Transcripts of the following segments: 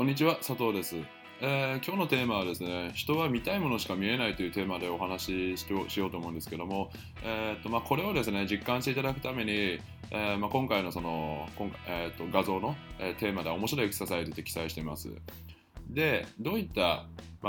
こんにちは、佐藤です。今日のテーマはですね、人は見たいものしか見えないというテーマでお話ししようと思うんですけども、これをですね、実感していただくために、今回の画像のテーマで面白いエクササイズで記載しています。で、どういった、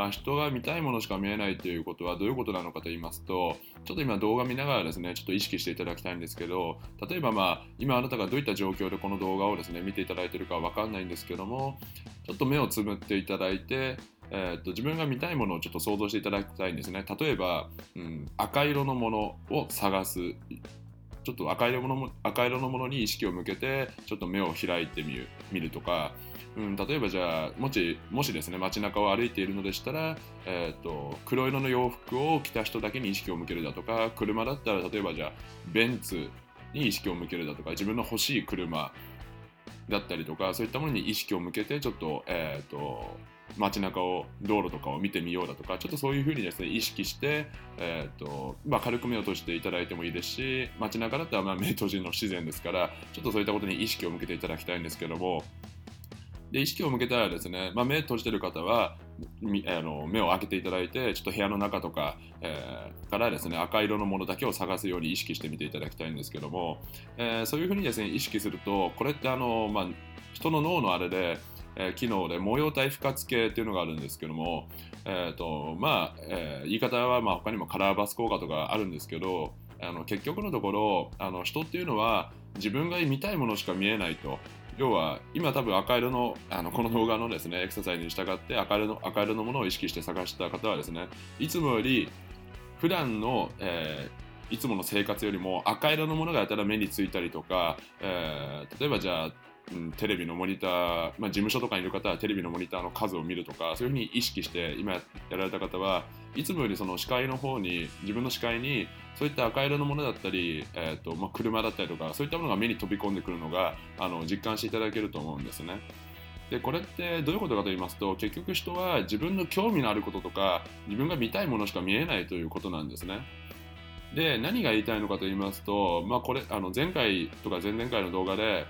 人が見たいものしか見えないということはどういうことなのかと言いますと、ちょっと今動画見ながらですね、ちょっと意識していただきたいんですけど、例えば今あなたがどういった状況でこの動画をですね、見ていただいているかは分かんないんですけども、ちょっと目をつぶっていただいて、自分が見たいものをちょっと想像していただきたいんですね。例えば、赤色のものを探す。ちょっと赤色のものに意識を向けて、ちょっと目を開いて見るとか、例えばじゃあもしですね、街中を歩いているのでしたら、黒色の洋服を着た人だけに意識を向けるだとか、車だったら例えばじゃあベンツに意識を向けるだとか、自分の欲しい車だったりとか、そういったものに意識を向けてちょっと、街中を道路とかを見てみようだとか、ちょっとそういう風にですね、意識して、軽く目を閉じていただいてもいいですし、街中だったら目閉じるの不自然ですから、ちょっとそういったことに意識を向けていただきたいんですけども、で、意識を向けたらですね、目閉じてる方は目を開けていただいて、ちょっと部屋の中とか、からですね、赤色のものだけを探すように意識してみていただきたいんですけども、そういうふうにですね、意識すると、これって人の脳のあれで、機能で模様体不活系っていうのがあるんですけども、言い方は他にもカラーバス効果とかあるんですけど、結局のところ人っていうのは自分が見たいものしか見えないと。要は今多分赤色の、この動画のですねエクササイズに従って赤色のものを意識して探した方はですね、いつもより普段の、いつもの生活よりも赤色のものがやたら目についたりとか、例えばじゃあテレビのモニター、事務所とかにいる方はテレビのモニターの数を見るとか、そういうふうに意識して今やられた方は、いつもより自分の視界にそういった赤色のものだったり、車だったりとか、そういったものが目に飛び込んでくるのが実感していただけると思うんですね。で、これってどういうことかと言いますと、結局人は自分の興味のあることとか、自分が見たいものしか見えないということなんですね。で、何が言いたいのかと言いますと、これ前回とか前々回の動画で、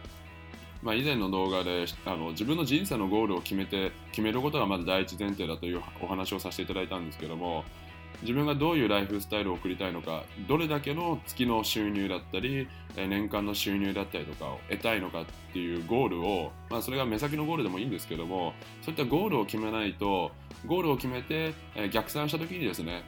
以前の動画で自分の人生のゴールを決めることがまず第一前提だというお話をさせていただいたんですけども、自分がどういうライフスタイルを送りたいのか、どれだけの月の収入だったり年間の収入だったりとかを得たいのかっていうゴールを、それが目先のゴールでもいいんですけども、そういったゴールを決めないと、ゴールを決めて逆算した時にですね、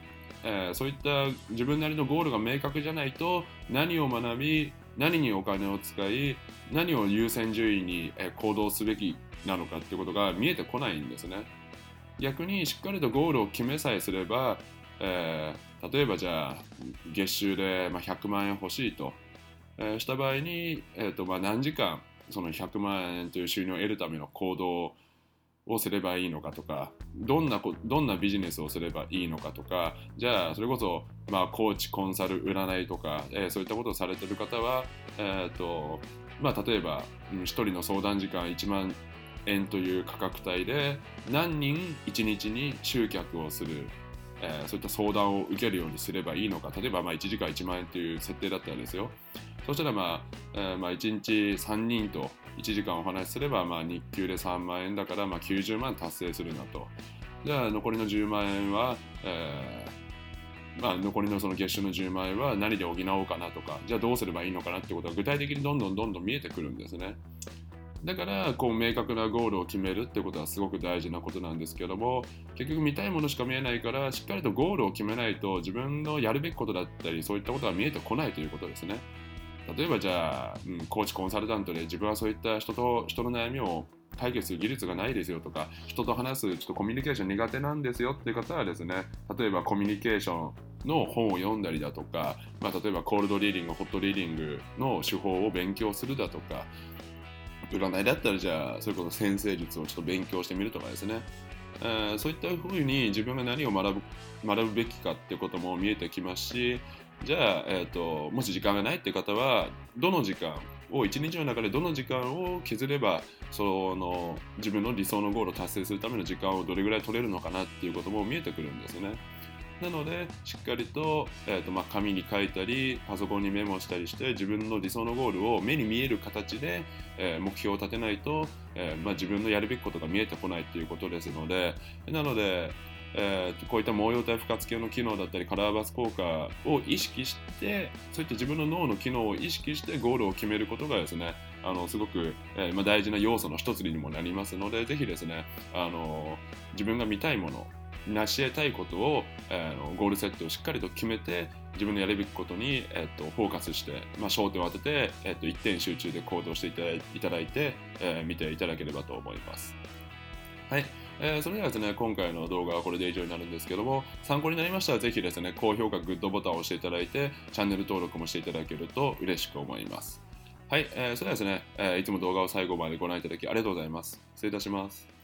そういった自分なりのゴールが明確じゃないと、何を学び、何にお金を使い、何を優先順位に行動すべきなのかっていうことが見えてこないんですね。逆にしっかりとゴールを決めさえすれば、例えばじゃあ月収で100万円欲しいとした場合に、何時間その100万円という収入を得るための行動をすればいいのかとか、どんなビジネスをすればいいのかとか、じゃあそれこそコーチ、コンサル、占いとか、そういったことをされている方は、例えば1人の相談時間1万円という価格帯で何人1日に集客をする、そういった相談を受けるようにすればいいのか。例えば1時間1万円という設定だったらですよ、そしたら1日3人と1時間お話しすれば日給で3万円だから90万達成するなと。じゃあ残りの10万円は、残りのその月収の10万円は何で補おうかなとか、じゃあどうすればいいのかなってことが具体的にどんどん見えてくるんですね。だから明確なゴールを決めるってことはすごく大事なことなんですけども、結局見たいものしか見えないから、しっかりとゴールを決めないと自分のやるべきことだったり、そういったことが見えてこないということですね。例えばじゃあコーチ、コンサルタントで自分はそういった人の悩みを解決する技術がないですよとか、人と話すちょっとコミュニケーション苦手なんですよっていう方はですね、例えばコミュニケーションの本を読んだりだとか、例えばコールドリーディング、ホットリーディングの手法を勉強するだとか、占いだったらじゃあそれこそ先生術をちょっと勉強してみるとかですね、そういったふうに自分が何を学ぶべきかってことも見えてきますし、じゃあ、もし時間がないって方は、どの時間を1日の中でどの時間を削れば自分の理想のゴールを達成するための時間をどれぐらい取れるのかなっていうことも見えてくるんですね。なのでしっかりと、紙に書いたりパソコンにメモしたりして自分の理想のゴールを目に見える形で、目標を立てないと、自分のやるべきことが見えてこないということですので、なのでこういった毛様体復活系の機能だったりカラーバス効果を意識して、そういった自分の脳の機能を意識してゴールを決めることがですね、すごく、大事な要素の一つにもなりますので、ぜひですね、自分が見たいもの、成し得たいことを、ゴール設定をしっかりと決めて、自分のやるべきことに、フォーカスして、焦点を当てて、一点集中で行動していただいて、見ていただければと思います。はい、それではですね、今回の動画はこれで以上になるんですけども、参考になりましたらぜひですね、高評価、グッドボタンを押していただいて、チャンネル登録もしていただけると嬉しく思います。はい、それではですね、いつも動画を最後までご覧いただきありがとうございます。失礼いたします。